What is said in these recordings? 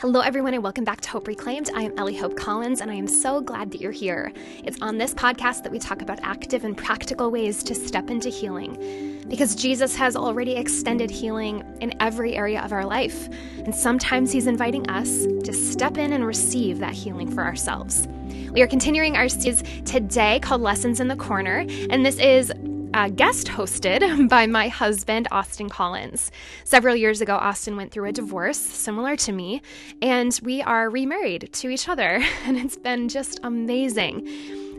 Hello everyone and welcome back to Hope Reclaimed. I am Ellie Hope Collins and I am so glad that you're here. It's on this podcast that we talk about active and practical ways to step into healing because Jesus has already extended healing in every area of our life, and sometimes he's inviting us to step in and receive that healing for ourselves. We are continuing our series today called Lessons in the Corner, and this is guest hosted by my husband, Austin Collins. Several years ago, Austin went through a divorce similar to me, and we are remarried to each other, and it's been just amazing.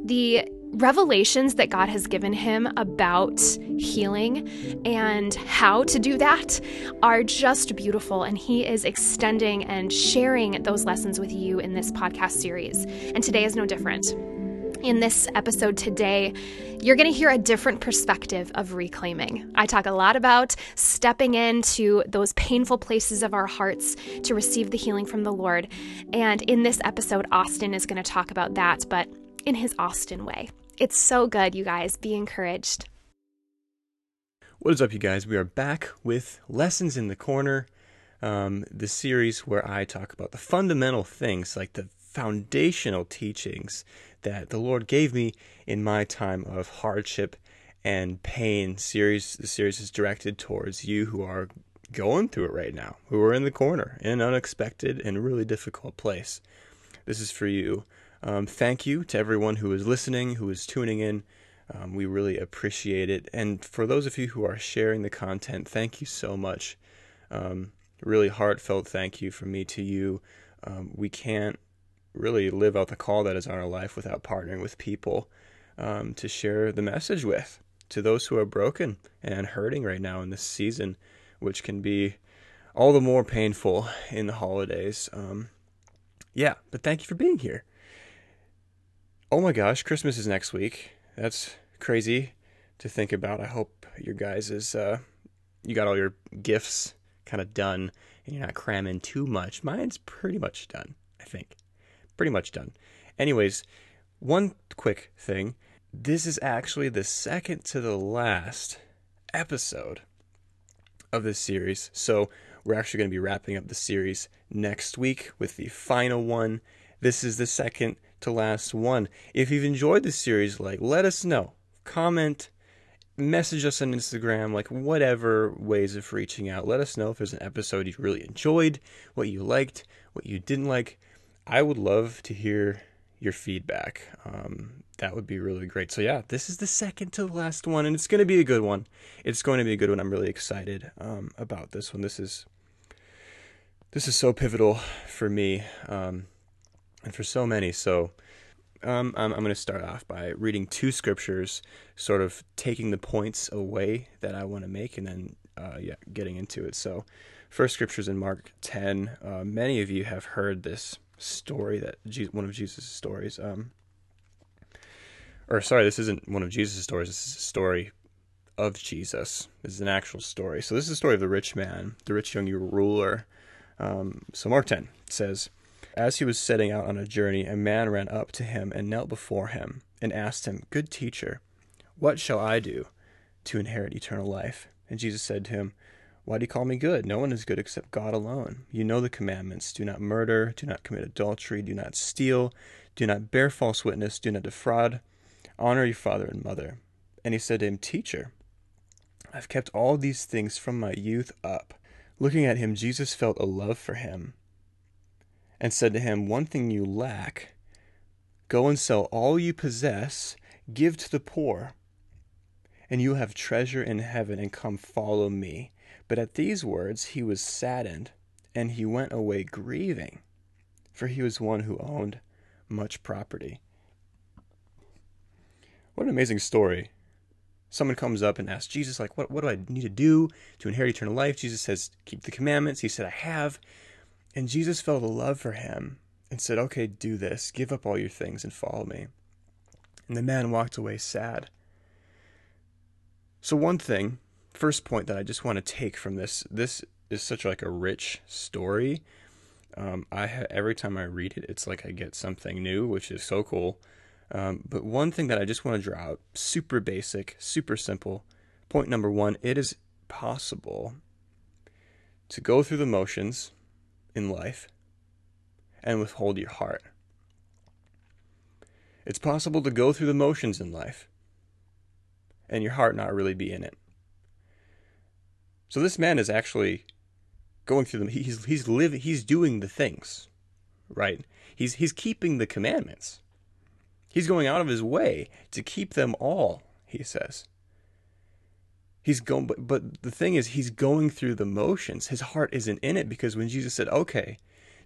The revelations that God has given him about healing and how to do that are just beautiful, and he is extending and sharing those lessons with you in this podcast series, and today is no different. In this episode today, you're going to hear a different perspective of reclaiming. I talk a lot about stepping into those painful places of our hearts to receive the healing from the Lord. And in this episode, Austin is going to talk about that, but in his Austin way. It's so good, you guys. Be encouraged. What is up, you guys? We are back with Lessons in the Corner, the series where I talk about the fundamental things, like the foundational teachings that the Lord gave me in my time of hardship and pain. The series is directed towards you who are going through it right now, who are in the corner, in an unexpected and really difficult place. This is for you. Thank you to everyone who is listening, who is tuning in. We really appreciate it. And for those of you who are sharing the content, thank you so much. Really heartfelt thank you from me to you. We can't really live out the call that is on our life without partnering with people to share the message with, to those who are broken and hurting right now in this season, which can be all the more painful in the holidays. But thank you for being here. Oh my gosh, Christmas is next week. That's crazy to think about. I hope your guys is you got all your gifts kind of done and you're not cramming too much. Mine's pretty much done, I think. Pretty much done. Anyways, one quick thing. This is actually the second to the last episode of this series. So we're actually going to be wrapping up the series next week with the final one. This is the second to last one. If you've enjoyed this series, let us know. Comment, message us on Instagram, whatever ways of reaching out. Let us know if there's an episode you really enjoyed, what you liked, what you didn't like. I would love to hear your feedback. That would be really great. So yeah, this is the second to the last one, and it's going to be a good one. I'm really excited about this one. This is so pivotal for me and for so many. So I'm going to start off by reading two scriptures, sort of taking the points away that I want to make, and then getting into it. So first scripture's in Mark 10. Many of you have heard this story, that one of Jesus' stories, this isn't one of Jesus' stories, this is a story of Jesus. This is an actual story. So this is the story of the rich man, the rich young ruler. So Mark 10 says, as he was setting out on a journey, a man ran up to him and knelt before him and asked him, good teacher, what shall I do to inherit eternal life? And Jesus said to him, why do you call me good? No one is good except God alone. You know the commandments. Do not murder. Do not commit adultery. Do not steal. Do not bear false witness. Do not defraud. Honor your father and mother. And he said to him, teacher, I've kept all these things from my youth up. Looking at him, Jesus felt a love for him and said to him, one thing you lack. Go and sell all you possess. Give to the poor, and you have treasure in heaven, and come follow me. But at these words he was saddened, and he went away grieving, for he was one who owned much property. What an amazing story. Someone comes up and asks Jesus, what do I need to do to inherit eternal life? Jesus says, keep the commandments. He said, I have. And Jesus felt a love for him and said, okay, do this. Give up all your things and follow me. And the man walked away sad. So one thing, first point that I just want to take from this is such a rich story. Every time I read it, it's I get something new, which is so cool. But one thing that I just want to draw out, super basic, super simple. Point number one, it is possible to go through the motions in life and withhold your heart. It's possible to go through the motions in life and your heart not really be in it. So this man is actually going through them. He's doing the things, right? He's keeping the commandments. He's going out of his way to keep them all, he says. He's going, but the thing is, he's going through the motions. His heart isn't in it, because when Jesus said, okay,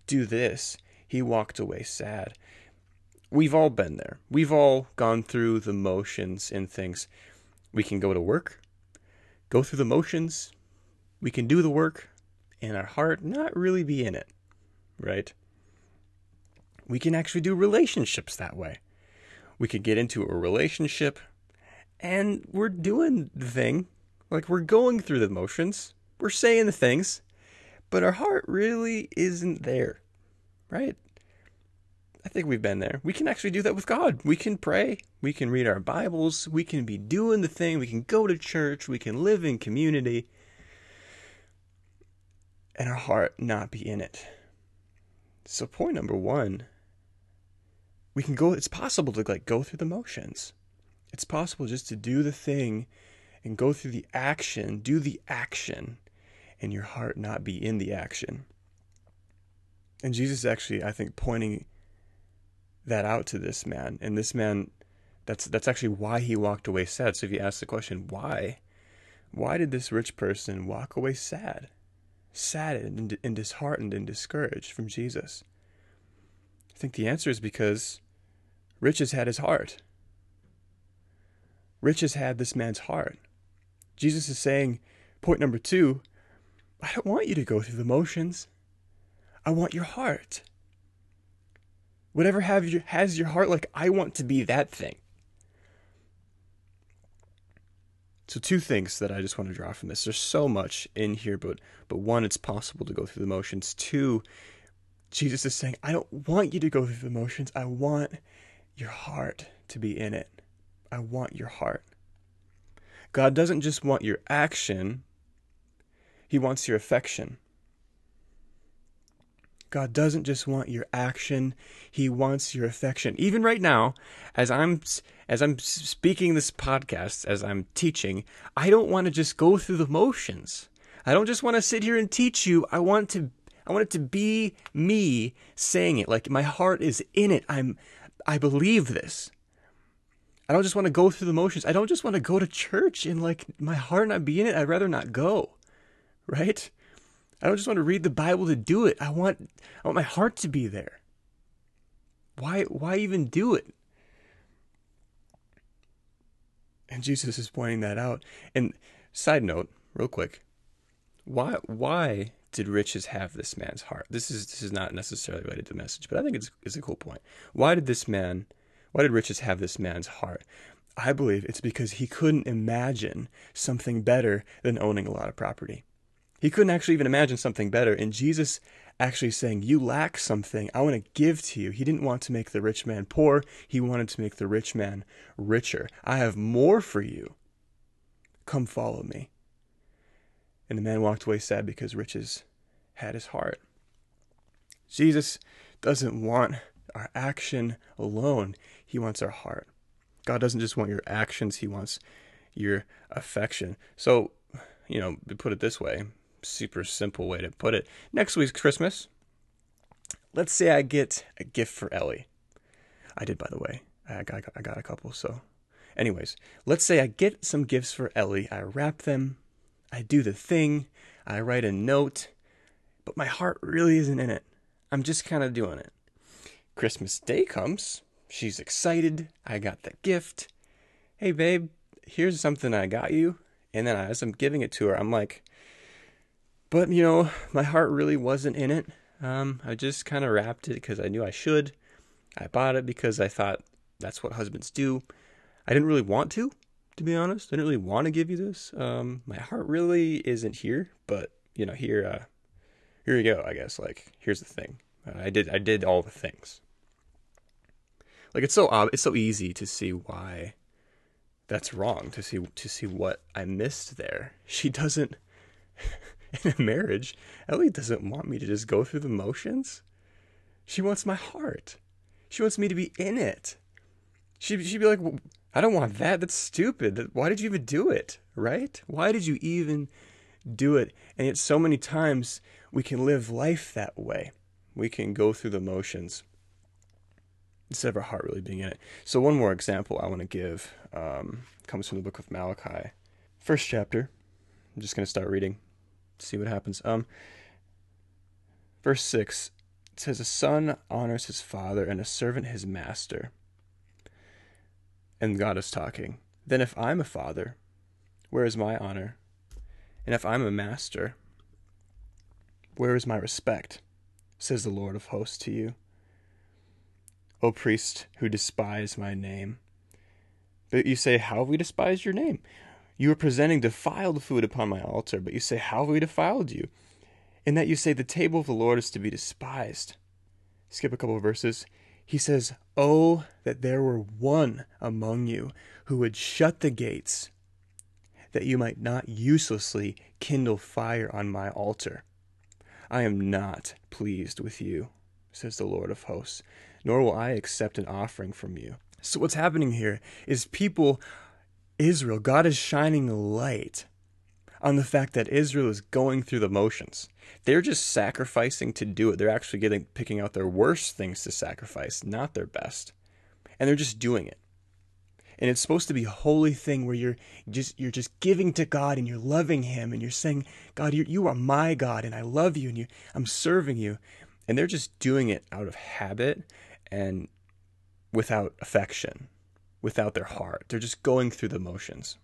do this, he walked away sad. We've all been there. We've all gone through the motions in things. We can go to work, go through the motions. We can do the work and our heart not really be in it, right? We can actually do relationships that way. We could get into a relationship and we're doing the thing, like we're going through the motions, we're saying the things, but our heart really isn't there, right? I think we've been there. We can actually do that with God. We can pray. We can read our Bibles. We can be doing the thing. We can go to church. We can live in community and our heart not be in it. So point number one, we can go, it's possible to like go through the motions. It's possible just to do the thing and go through the action, do the action, and your heart not be in the action. And Jesus is actually, I think, pointing that out to this man. And this man, that's actually why he walked away sad. So if you ask the question, why did this rich person walk away sad? Saddened and disheartened and discouraged from Jesus? I think the answer is because riches had his heart. Riches had this man's heart. Jesus is saying, point number two, I don't want you to go through the motions. I want your heart. Whatever has your heart, like, I want to be that thing. So two things that I just want to draw from this. There's so much in here, but one, it's possible to go through the motions. Two, Jesus is saying, I don't want you to go through the motions. I want your heart to be in it. I want your heart. God doesn't just want your action. He wants your affection. God doesn't just want your action. He wants your affection. Even right now, as I'm speaking this podcast, as I'm teaching, I don't want to just go through the motions. I don't just want to sit here and teach you. I want it to be me saying it. Like my heart is in it. I believe this. I don't just want to go through the motions. I don't just want to go to church and like my heart not be in it. I'd rather not go. Right? I don't just want to read the Bible to do it. I want my heart to be there. Why even do it? And Jesus is pointing that out. And side note, real quick, why did riches have this man's heart? This is not necessarily related to the message, but I think it's a cool point. Why did riches have this man's heart? I believe it's because he couldn't imagine something better than owning a lot of property. He couldn't actually even imagine something better. And Jesus actually saying, you lack something. I want to give to you. He didn't want to make the rich man poor. He wanted to make the rich man richer. I have more for you. Come follow me. And the man walked away sad because riches had his heart. Jesus doesn't want our action alone. He wants our heart. God doesn't just want your actions. He wants your affection. So, you know, to put it this way, super simple way to put it. Next week's Christmas, let's say I get a gift for Ellie. I did, by the way. I got a couple, so. Anyways, let's say I get some gifts for Ellie. I wrap them. I do the thing. I write a note. But my heart really isn't in it. I'm just kind of doing it. Christmas Day comes. She's excited. I got the gift. Hey, babe, here's something I got you. And then as I'm giving it to her, I'm like, but, you know, my heart really wasn't in it. I just kind of wrapped it because I knew I should. I bought it because I thought that's what husbands do. I didn't really want to be honest. I didn't really want to give you this. My heart really isn't here. But, you know, here you go, I guess. Like, here's the thing. I did all the things. Like, it's so easy to see why. That's wrong to see what I missed there. She doesn't, in a marriage, Ellie doesn't want me to just go through the motions. She wants my heart. She wants me to be in it. She'd be like, well, I don't want that. That's stupid. Why did you even do it, right? Why did you even do it? And yet so many times we can live life that way. We can go through the motions instead of our heart really being in it. So one more example I want to give comes from the book of Malachi. First chapter. I'm just going to start reading. See what happens. Verse 6. It says, a son honors his father and a servant his master. And God is talking. Then if I'm a father, where is my honor? And if I'm a master, where is my respect? Says the Lord of hosts to you, O priests who despise my name. But you say, how have we despised your name? You are presenting defiled food upon my altar, but you say, how have we defiled you? In that you say, the table of the Lord is to be despised. Skip a couple of verses. He says, oh, that there were one among you who would shut the gates, that you might not uselessly kindle fire on my altar. I am not pleased with you, says the Lord of hosts, nor will I accept an offering from you. So what's happening here is Israel, God is shining light on the fact that Israel is going through the motions. They're just sacrificing to do it. They're actually picking out their worst things to sacrifice, not their best. And they're just doing it. And it's supposed to be a holy thing where you're just giving to God and you're loving him and you're saying, God, you are my God and I love you and I'm serving you. And they're just doing it out of habit and without affection, without their heart. They're just going through the motions.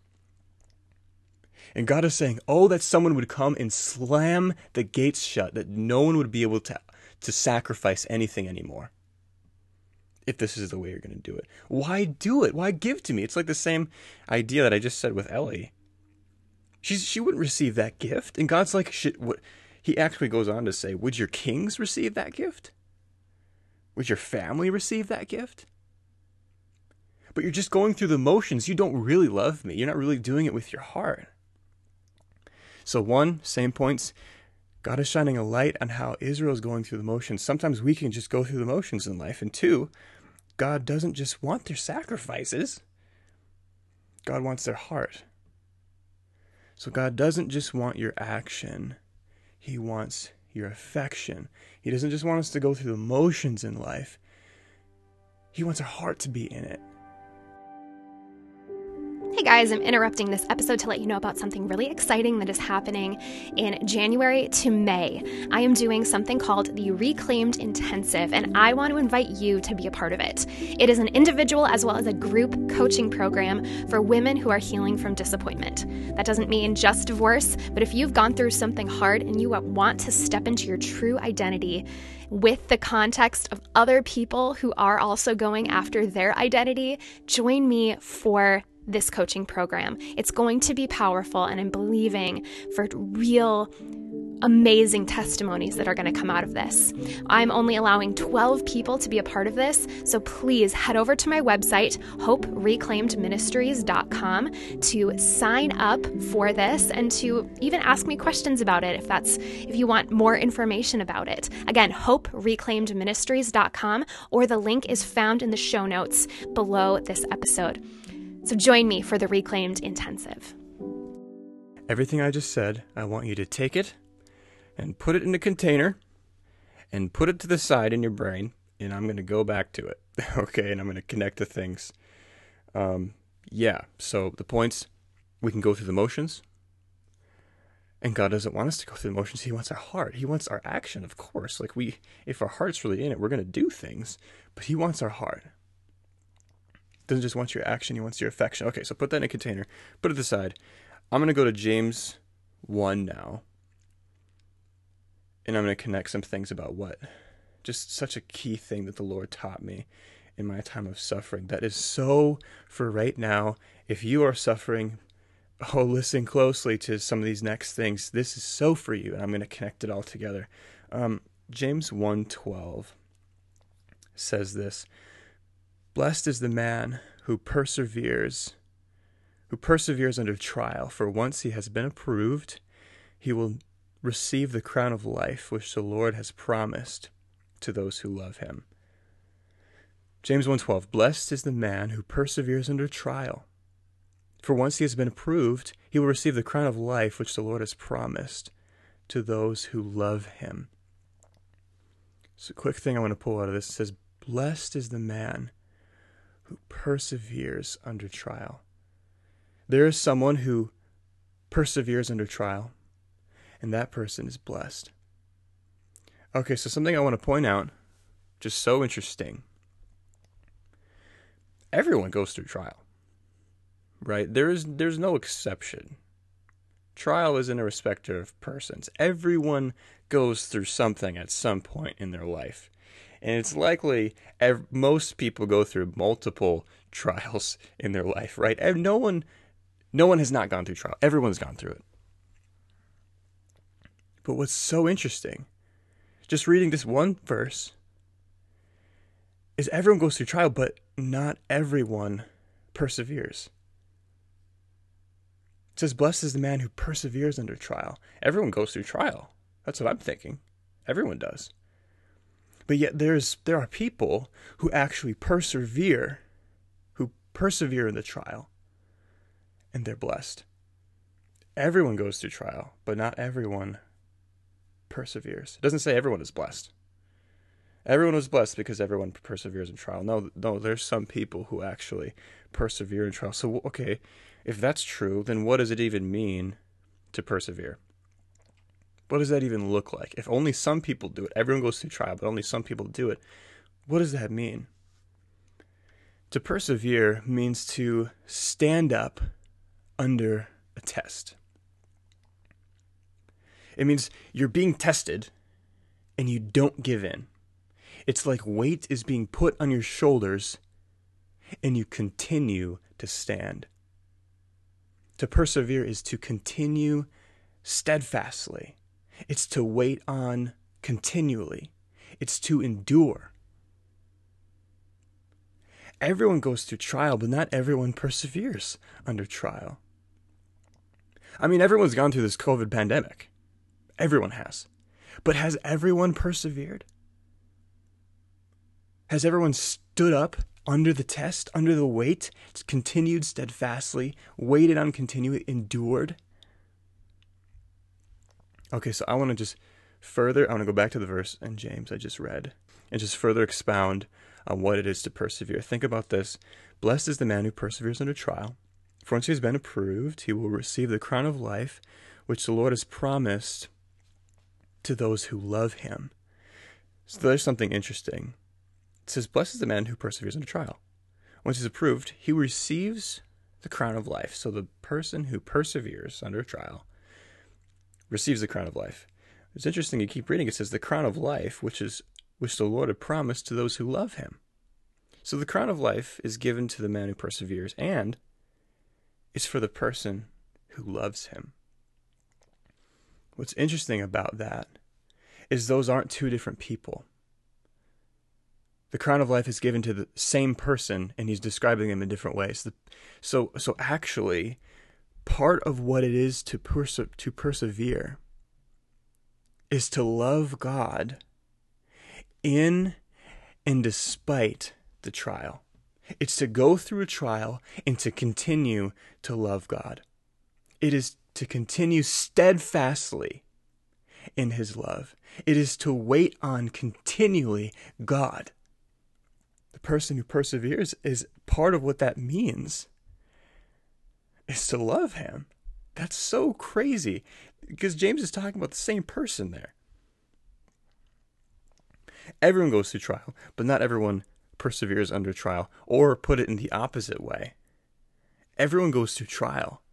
And God is saying, oh, that someone would come and slam the gates shut, that no one would be able to sacrifice anything anymore. If this is the way you're going to do it. Why do it? Why give to me? It's like the same idea that I just said with Ellie. She wouldn't receive that gift. And God's like, he actually goes on to say, would your kings receive that gift? Would your family receive that gift? But you're just going through the motions. You don't really love me. You're not really doing it with your heart. So one, same points, God is shining a light on how Israel is going through the motions. Sometimes we can just go through the motions in life. And two, God doesn't just want their sacrifices. God wants their heart. So God doesn't just want your action. He wants your affection. He doesn't just want us to go through the motions in life. He wants our heart to be in it. Hey guys, I'm interrupting this episode to let you know about something really exciting that is happening in January to May. I am doing something called the Reclaimed Intensive, and I want to invite you to be a part of it. It is an individual as well as a group coaching program for women who are healing from disappointment. That doesn't mean just divorce, but if you've gone through something hard and you want to step into your true identity with the context of other people who are also going after their identity, join me for this coaching program. It's going to be powerful, and I'm believing for real amazing testimonies that are going to come out of this. I'm only allowing 12 people to be a part of this, so please head over to my website, hopereclaimedministries.com, to sign up for this and to even ask me questions about it if you want more information about it. Again, hopereclaimedministries.com, or the link is found in the show notes below this episode. So join me for the Reclaimed Intensive. Everything I just said, I want you to take it and put it in a container and put it to the side in your brain, and I'm going to go back to it, okay? And I'm going to connect the things. So the points, we can go through the motions, and God doesn't want us to go through the motions. He wants our heart. He wants our action, of course. If our heart's really in it, we're going to do things, but he wants our heart. Doesn't just want your action, he wants your affection. Okay, so put that in a container, put it aside. I'm going to go to James 1 now, and I'm going to connect some things about just such a key thing that the Lord taught me in my time of suffering. That is so for right now. If you are suffering, listen closely to some of these next things. This is so for you, and I'm going to connect it all together. James 1:12 says this. Blessed is the man who perseveres under trial, for once he has been approved, he will receive the crown of life which the Lord has promised to those who love him. James 1:12, blessed is the man who perseveres under trial. For once he has been approved, he will receive the crown of life which the Lord has promised to those who love him. So a quick thing I want to pull out of this. It says, blessed is the man who perseveres under trial. There is someone who perseveres under trial, and that person is blessed. Okay, so something I want to point out, just so interesting. Everyone goes through trial, right? There's no exception. Trial isn't a respecter of persons. Everyone goes through something at some point in their life. And it's likely most people go through multiple trials in their life, right? And no one has not gone through trial. Everyone's gone through it. But what's so interesting, just reading this one verse, is everyone goes through trial, but not everyone perseveres. It says, blessed is the man who perseveres under trial. Everyone goes through trial. That's what I'm thinking. Everyone does. But yet there are people who actually persevere, who persevere in the trial, and they're blessed. Everyone goes through trial, but not everyone perseveres. It doesn't say everyone is blessed. Everyone was blessed because everyone perseveres in trial. No, there's some people who actually persevere in trial. So, okay, if that's true, then what does it even mean to persevere? What does that even look like? If only some people do it, everyone goes through trial, but only some people do it, what does that mean? To persevere means to stand up under a test. It means you're being tested and you don't give in. It's like weight is being put on your shoulders and you continue to stand. To persevere is to continue steadfastly. It's to wait on continually. It's to endure. Everyone goes through trial, but not everyone perseveres under trial. I mean, everyone's gone through this COVID pandemic. Everyone has. But has everyone persevered? Has everyone stood up under the test, under the weight, continued steadfastly, waited on continually, endured? Okay, so I want to go back to the verse in James I just read and just further expound on what it is to persevere. Think about this. Blessed is the man who perseveres under trial. For once he has been approved, he will receive the crown of life, which the Lord has promised to those who love him. So there's something interesting. It says, blessed is the man who perseveres under trial. Once he's approved, he receives the crown of life. So the person who perseveres under trial receives the crown of life. It's interesting, you keep reading, it says the crown of life, which the Lord had promised to those who love him. So the crown of life is given to the man who perseveres, and it's for the person who loves him. What's interesting about that is those aren't two different people. The crown of life is given to the same person, and he's describing them in different ways. So actually, part of what it is to persevere is to love God in and despite the trial. It's to go through a trial and to continue to love God. It is to continue steadfastly in his love. It is to wait on continually God. The person who perseveres is part of what that means. Is to love him. That's so crazy, because James is talking about the same person there. Everyone goes through trial, but not everyone perseveres under trial, or put it in the opposite way. Everyone goes through trial,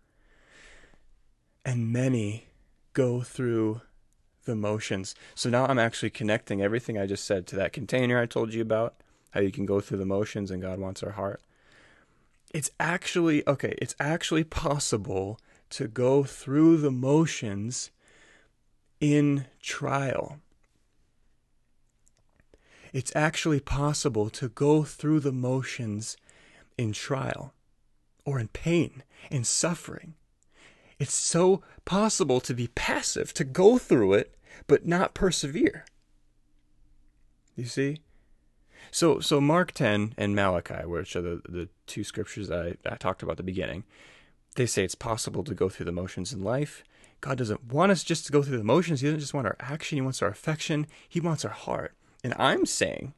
and many go through the motions. So now I'm actually connecting everything I just said to that container I told you about, how you can go through the motions and God wants our heart. It's actually possible to go through the motions in trial. It's actually possible to go through the motions in trial, or in pain, in suffering. It's so possible to be passive, to go through it, but not persevere. You see? So Mark 10 and Malachi, which are the two scriptures I talked about at the beginning, they say it's possible to go through the motions in life. God doesn't want us just to go through the motions. He doesn't just want our action. He wants our affection. He wants our heart. And I'm saying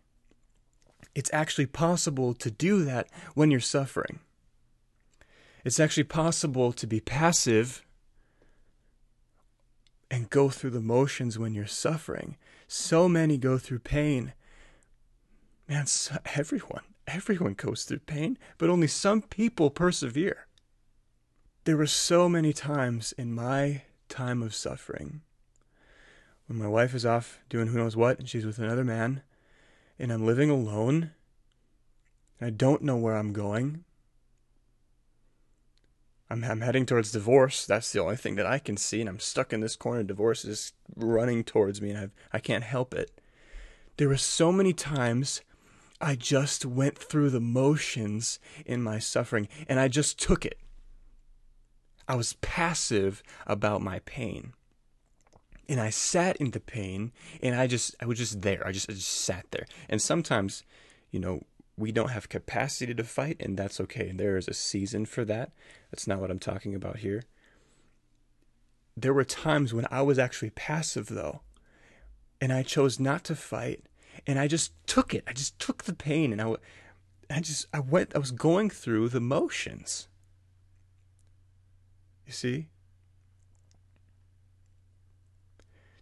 it's actually possible to do that when you're suffering. It's actually possible to be passive and go through the motions when you're suffering. So many go through pain. Man, everyone goes through pain, but only some people persevere. There were so many times in my time of suffering when my wife is off doing who knows what, and she's with another man, and I'm living alone, and I don't know where I'm going. I'm heading towards divorce. That's the only thing that I can see, and I'm stuck in this corner. Divorce is running towards me, and I can't help it. There were so many times I just went through the motions in my suffering, and I just took it. I was passive about my pain, and I sat in the pain, and I was just there. I just sat there. And sometimes, you know, we don't have capacity to fight, and that's okay. And there is a season for that. That's not what I'm talking about here. There were times when I was actually passive, though, and I chose not to fight, and I just took it. I just took the pain, and I was going through the motions. You see?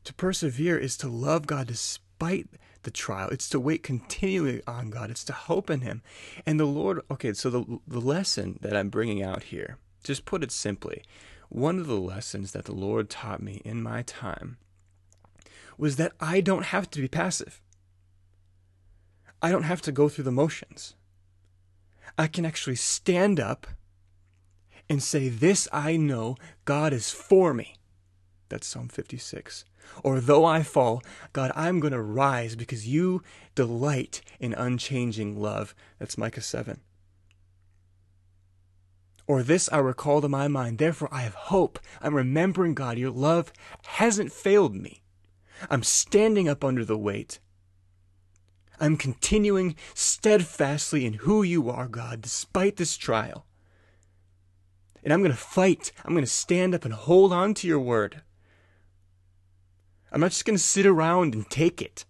To persevere is to love God despite the trial. It's to wait continually on God. It's to hope in Him. And the Lord, okay, so the lesson that I'm bringing out here, just put it simply, one of the lessons that the Lord taught me in my time was that I don't have to be passive. I don't have to go through the motions. I can actually stand up and say, this I know, God is for me. That's Psalm 56. Or though I fall, God, I'm going to rise because you delight in unchanging love. That's Micah 7. Or this I recall to my mind, therefore I have hope. I'm remembering, God, your love hasn't failed me. I'm standing up under the weight. I'm continuing steadfastly in who you are, God, despite this trial. And I'm going to fight. I'm going to stand up and hold on to your word. I'm not just going to sit around and take it.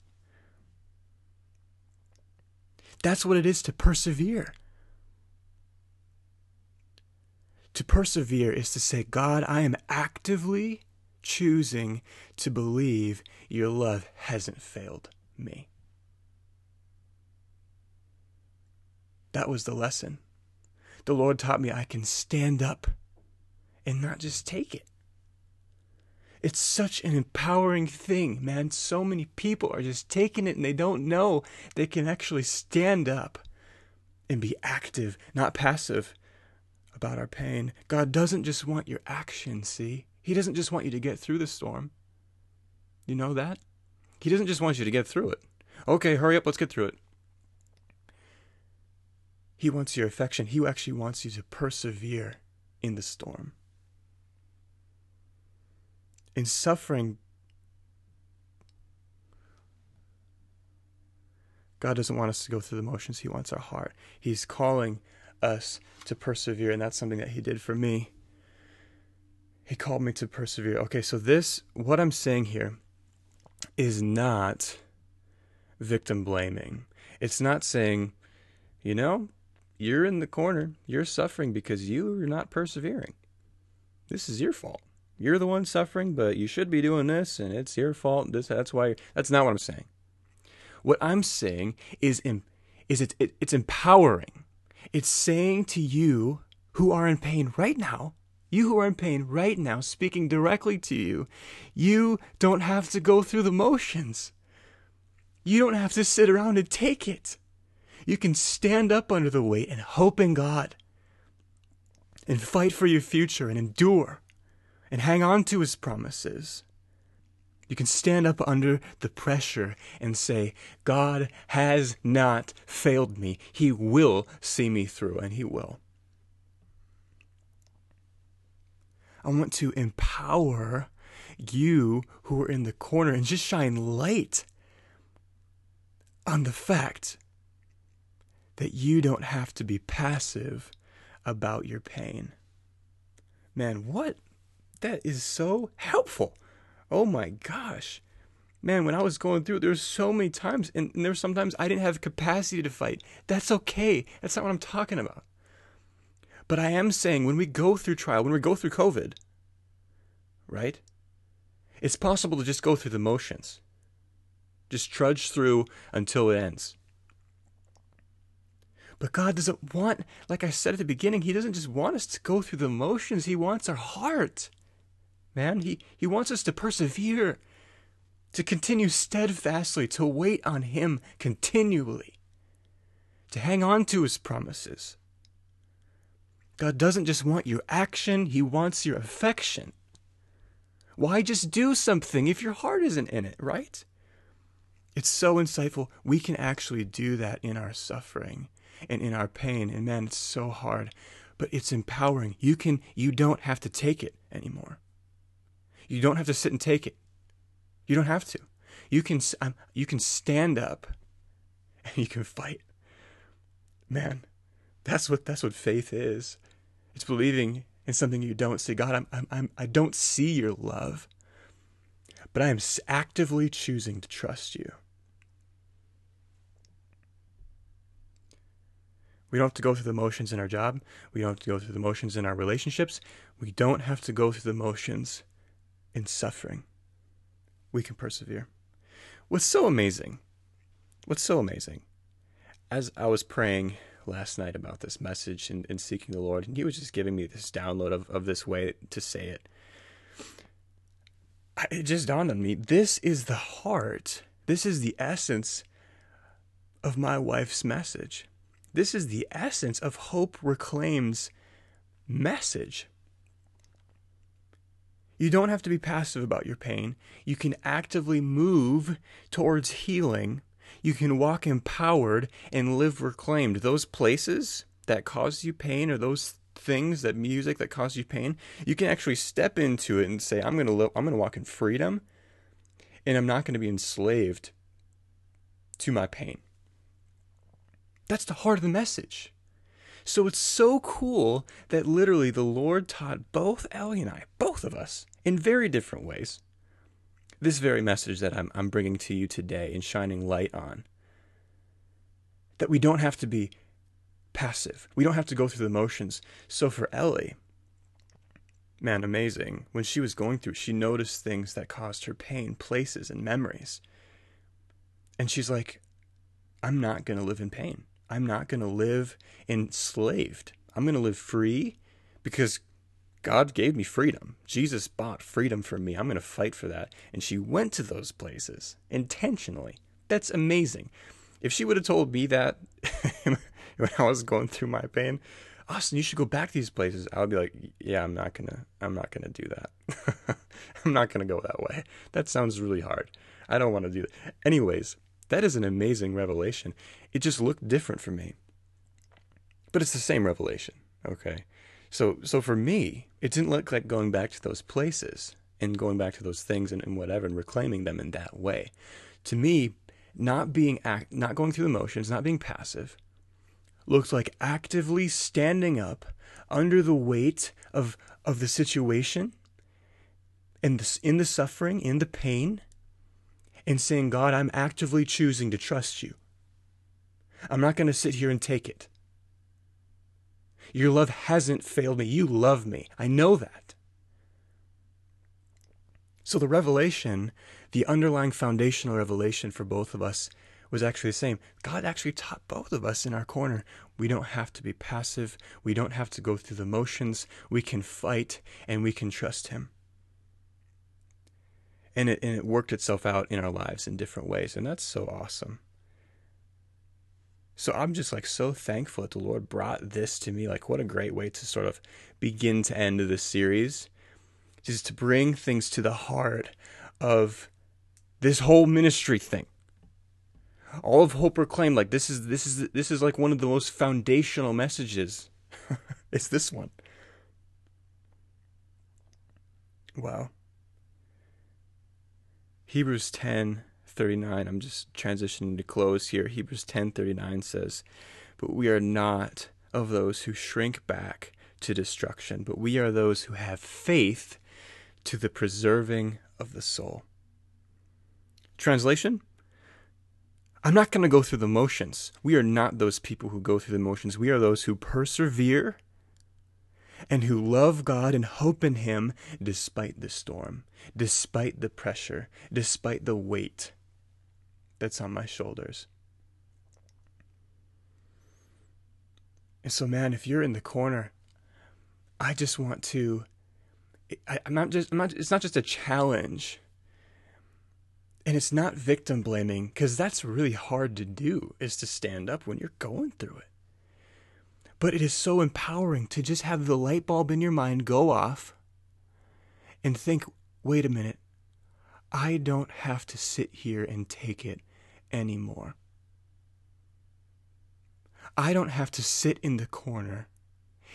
That's what it is to persevere. To persevere is to say, God, I am actively choosing to believe your love hasn't failed me. That was the lesson. The Lord taught me I can stand up and not just take it. It's such an empowering thing, man. So many people are just taking it and they don't know they can actually stand up and be active, not passive about our pain. God doesn't just want your action, see? He doesn't just want you to get through the storm. You know that? He doesn't just want you to get through it. Okay, hurry up, let's get through it. He wants your affection. He actually wants you to persevere in the storm. In suffering, God doesn't want us to go through the motions. He wants our heart. He's calling us to persevere, and that's something that He did for me. He called me to persevere. Okay, so this, what I'm saying here is not victim blaming. It's not saying, you know, you're in the corner. You're suffering because you're not persevering. This is your fault. You're the one suffering, but you should be doing this, and it's your fault. That's why. That's not what I'm saying. What I'm saying is it's empowering. It's saying to you who are in pain right now, you who are in pain right now, speaking directly to you, you don't have to go through the motions. You don't have to sit around and take it. You can stand up under the weight and hope in God and fight for your future and endure and hang on to His promises. You can stand up under the pressure and say, God has not failed me. He will see me through, and He will. I want to empower you who are in the corner and just shine light on the fact that you don't have to be passive about your pain. Man, what? That is so helpful. Oh my gosh. Man, when I was going through it, there were so many times, and there were sometimes I didn't have capacity to fight. That's okay. That's not what I'm talking about. But I am saying when we go through trial, when we go through COVID, right? It's possible to just go through the motions. Just trudge through until it ends. But God doesn't want, like I said at the beginning, He doesn't just want us to go through the motions. He wants our heart. Man, He wants us to persevere. To continue steadfastly, to wait on Him continually, to hang on to His promises. God doesn't just want your action, He wants your affection. Why just do something if your heart isn't in it, right? It's so insightful. We can actually do that in our suffering and in our pain. And man, it's so hard, but it's empowering. You don't have to take it anymore. You don't have to sit and take it. You don't have to. You can stand up and you can fight. Man, that's what faith is. It's believing in something you don't see. God, I don't see your love, but I am actively choosing to trust you. We don't have to go through the motions in our job. We don't have to go through the motions in our relationships. We don't have to go through the motions in suffering. We can persevere. What's so amazing, as I was praying last night about this message and seeking the Lord, and He was just giving me this download of this way to say it, it just dawned on me, this is the heart, this is the essence of my wife's message. This is the essence of Hope Reclaimed's message. You don't have to be passive about your pain. You can actively move towards healing. You can walk empowered and live reclaimed. Those places that cause you pain, or those things, that music that causes you pain, you can actually step into it and say, I'm going to walk in freedom, and I'm not going to be enslaved to my pain. That's the heart of the message. So it's so cool that literally the Lord taught both Ellie and I, both of us, in very different ways, this very message that I'm bringing to you today and shining light on. That we don't have to be passive. We don't have to go through the motions. So for Ellie, man, amazing. When she was going through, she noticed things that caused her pain, places and memories. And she's like, I'm not going to live in pain. I'm not going to live enslaved. I'm going to live free because God gave me freedom. Jesus bought freedom for me. I'm going to fight for that. And she went to those places intentionally. That's amazing. If she would have told me that when I was going through my pain, Austin, you should go back to these places, I would be like, yeah, I'm not going to do that. I'm not going to go that way. That sounds really hard. I don't want to do that. Anyways, that is an amazing revelation. It just looked different for me. But it's the same revelation, okay? So for me, it didn't look like going back to those places and going back to those things and whatever and reclaiming them in that way. To me, not going through the motions, not being passive, looked like actively standing up under the weight of the situation and in the suffering, in the pain, and saying, God, I'm actively choosing to trust you. I'm not going to sit here and take it. Your love hasn't failed me. You love me. I know that. So the revelation, the underlying foundational revelation for both of us was actually the same. God actually taught both of us in our corner. We don't have to be passive. We don't have to go through the motions. We can fight and we can trust Him. And it worked itself out in our lives in different ways. And that's so awesome. So I'm just like so thankful that the Lord brought this to me. Like what a great way to sort of begin to end this series. Just to bring things to the heart of this whole ministry thing. All of Hope Reclaimed, like this is like one of the most foundational messages. It's this one. Wow. Hebrews 10, 39, I'm just transitioning to close here. Hebrews 10:39 says, "But we are not of those who shrink back to destruction, but we are those who have faith to the preserving of the soul." Translation: I'm not going to go through the motions. We are not those people who go through the motions. We are those who persevere and who love God and hope in Him despite the storm, despite the pressure, despite the weight that's on my shoulders. And so, man, if you're in the corner, I just want to, it's not just a challenge. And it's not victim blaming, because that's really hard to do, is to stand up when you're going through it. But it is so empowering to just have the light bulb in your mind go off and think, wait a minute, I don't have to sit here and take it anymore. I don't have to sit in the corner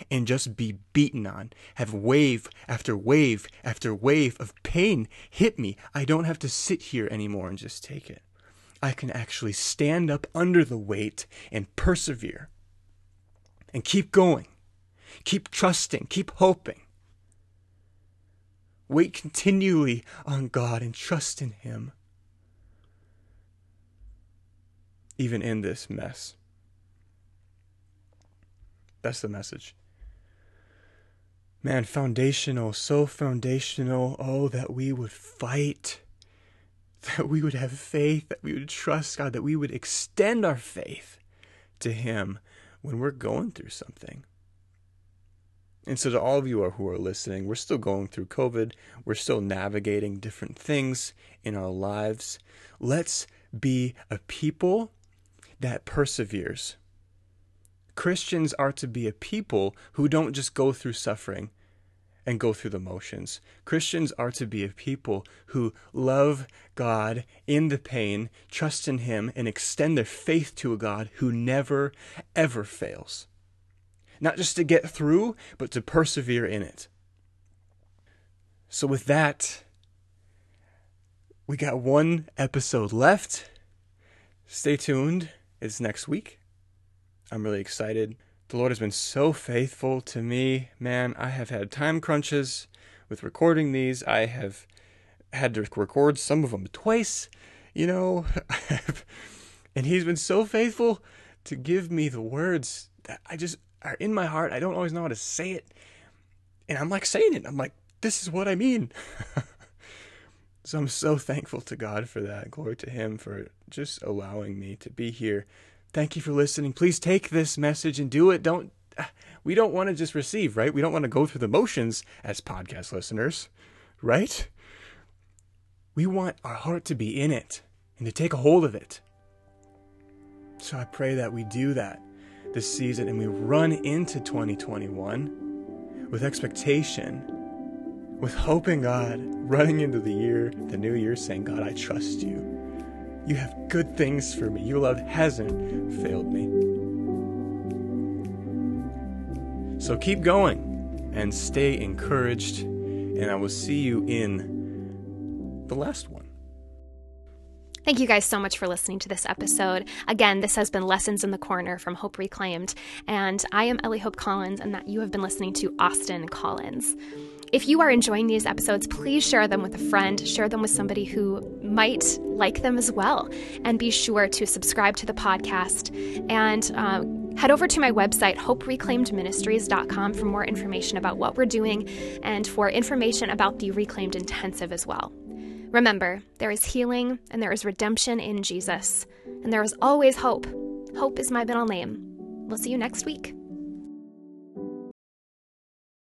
and just be beaten on, have wave after wave after wave of pain hit me. I don't have to sit here anymore and just take it. I can actually stand up under the weight and persevere and keep going, keep trusting, keep hoping. Wait continually on God and trust in Him, even in this mess. That's the message. Man, foundational, so foundational. Oh, that we would fight, that we would have faith, that we would trust God, that we would extend our faith to Him when we're going through something. And so to all of you who are listening, we're still going through COVID. We're still navigating different things in our lives. Let's be a people that perseveres. Christians are to be a people who don't just go through suffering and go through the motions. Christians are to be a people who love God in the pain, trust in Him, and extend their faith to a God who never, ever fails. Not just to get through, but to persevere in it. So with that, we got one episode left. Stay tuned. It's next week. I'm really excited. The Lord has been so faithful to me. Man, I have had time crunches with recording these. I have had to record some of them twice, you know. And He's been so faithful to give me the words that I just are in my heart. I don't always know how to say it. And I'm like saying it. I'm like, this is what I mean. So I'm so thankful to God for that. Glory to Him for just allowing me to be here. Thank you for listening. Please take this message and do it. We don't want to just receive, right? We don't want to go through the motions as podcast listeners, right? We want our heart to be in it and to take a hold of it. So I pray that we do that this season and we run into 2021 with expectation, with hope in God, running into the new year, saying, God, I trust You. You have good things for me. Your love hasn't failed me. So keep going and stay encouraged, and I will see you in the last one. Thank you guys so much for listening to this episode. Again, this has been Lessons in the Corner from Hope Reclaimed, and I am Ellie Hope Collins, and that you have been listening to Austin Collins. If you are enjoying these episodes, please share them with a friend, share them with somebody who might like them as well, and be sure to subscribe to the podcast and head over to my website, hopereclaimedministries.com, for more information about what we're doing and for information about the Reclaimed Intensive as well. Remember, there is healing and there is redemption in Jesus, and there is always hope. Hope is my middle name. We'll see you next week.